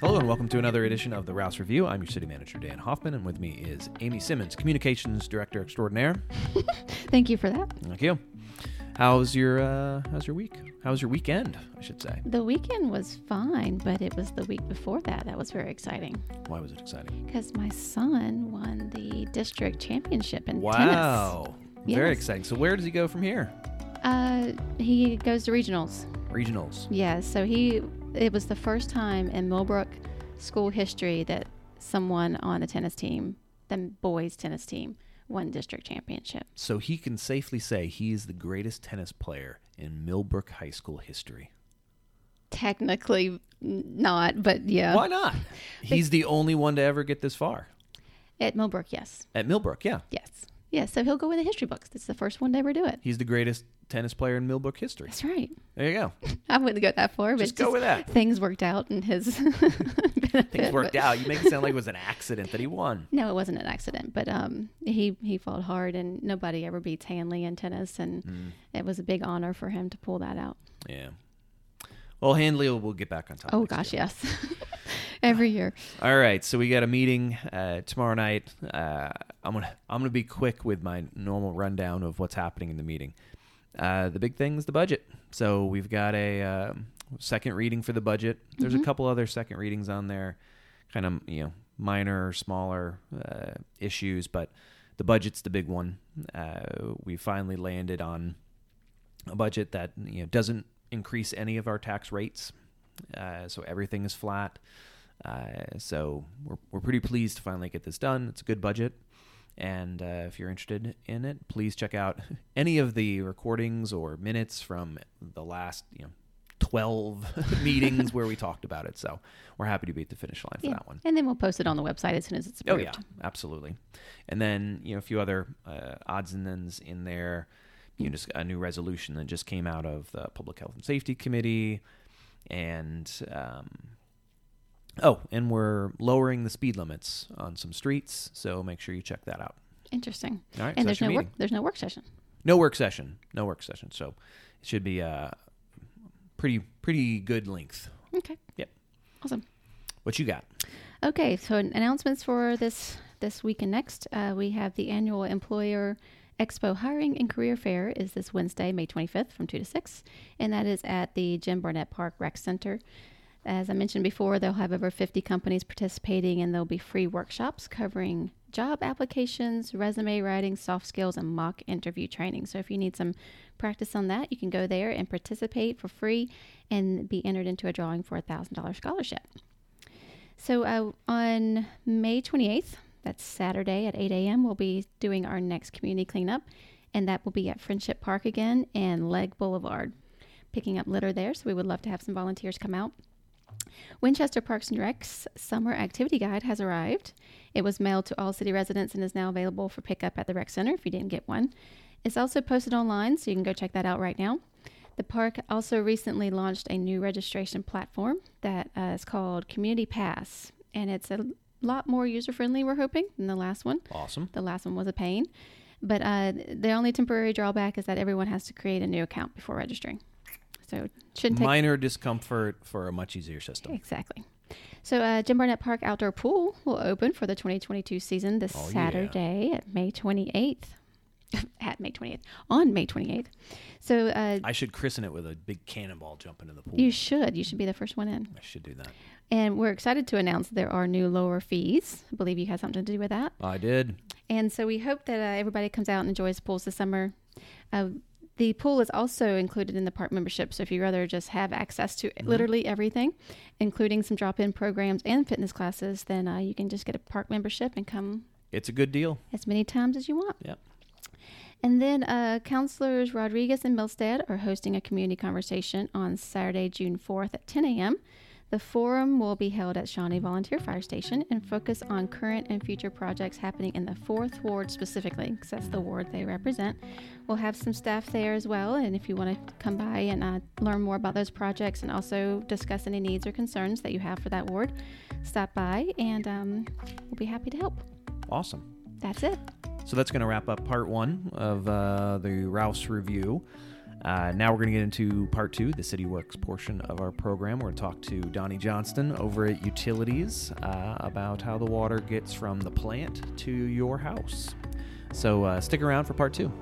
Hello and welcome to another edition of the Rouse Review. I'm your city manager, Dan Hoffman, and with me is Amy Simmons, Communications Director Extraordinaire. Thank you for that. Thank you. How's your week? How's your weekend, I should say? The weekend was fine, but it was the week before that. That was very exciting. Why was it exciting? Because my son won the district championship in tennis. Wow. Yes. Very exciting. So where does he go from here? He goes to regionals. Regionals. Yeah, so it was the first time in Millbrook school history that someone on a tennis team, the boys' tennis team, won district championship. So he can safely say he is the greatest tennis player in Millbrook High School history. Technically not, but yeah. Why not? He's the only one to ever get this far. At Millbrook, yes. At Millbrook, yeah. Yes. Yeah, so he'll go in the history books. It's the first one to ever do it. He's the greatest tennis player in Millbrook history. That's right. There you go. I wouldn't go that far, but just go with that. Things worked out in his benefit. Things worked out. You make it sound like it was an accident that he won. No, it wasn't an accident, but he fought hard, and nobody ever beats Hanley in tennis, and it was a big honor for him to pull that out. Yeah. Well, Hanley will get back on top. Oh, gosh, yes. Every year. All right, so we got a meeting tomorrow night. I'm gonna be quick with my normal rundown of what's happening in the meeting. The big thing is the budget. So we've got a second reading for the budget. There's a couple other second readings on there, kind of minor, smaller issues, but the budget's the big one. We finally landed on a budget that doesn't increase any of our tax rates, so everything is flat. So we're pretty pleased to finally get this done. It's a good budget. And if you're interested in it, please check out any of the recordings or minutes from the last 12 meetings where we talked about it. So we're happy to be at the finish line for that one. And then we'll post it on the website as soon as it's approved. Oh, yeah, absolutely. And then a few other odds and ends in there. Just a new resolution that just came out of the Public Health and Safety Committee. And... and we're lowering the speed limits on some streets, so make sure you check that out. Interesting. All right, and so there's no work session. No work session. So it should be a pretty good length. Okay. Yep. Awesome. What you got? Okay, so announcements for this week and next. We have the annual Employer Expo Hiring and Career Fair is this Wednesday, May 25th from 2 to 6, and that is at the Jim Barnett Park Rec Center. As I mentioned before, they'll have over 50 companies participating, and there'll be free workshops covering job applications, resume writing, soft skills, and mock interview training. So if you need some practice on that, you can go there and participate for free and be entered into a drawing for a $1,000 scholarship. So on May 28th, that's Saturday at 8 a.m., we'll be doing our next community cleanup, and that will be at Friendship Park again and Leg Boulevard, picking up litter there. So we would love to have some volunteers come out. Winchester Parks and Rec's Summer Activity Guide has arrived. It was mailed to all city residents and is now available for pickup at the rec center if you didn't get one. It's also posted online, so you can go check that out right now. The park also recently launched a new registration platform that is called Community Pass, and it's a lot more user-friendly, we're hoping, than the last one. Awesome. The last one was a pain, but the only temporary drawback is that everyone has to create a new account before registering. So shouldn't take minor discomfort for a much easier system. Exactly. So Jim Barnett Park Outdoor Pool will open for the 2022 season this Saturday at May 28th. On May 28th. So I should christen it with a big cannonball jump into the pool. You should. You should be the first one in. I should do that. And we're excited to announce there are new lower fees. I believe you had something to do with that. I did. And so we hope that everybody comes out and enjoys pools this summer. The pool is also included in the park membership, so if you'd rather just have access to literally everything, including some drop-in programs and fitness classes, then you can just get a park membership and come. It's a good deal. As many times as you want. Yep. And then Counselors Rodriguez and Milstead are hosting a community conversation on Saturday, June 4th at 10 a.m. The forum will be held at Shawnee Volunteer Fire Station and focus on current and future projects happening in the 4th Ward specifically, because that's the ward they represent. We'll have some staff there as well, and if you want to come by and learn more about those projects and also discuss any needs or concerns that you have for that ward, stop by, and we'll be happy to help. Awesome. That's it. So that's going to wrap up part 1 of the Rouse Review. Now we're going to get into part two, the City Works portion of our program. We're going to talk to Donnie Johnston over at Utilities about how the water gets from the plant to your house. So stick around for part two.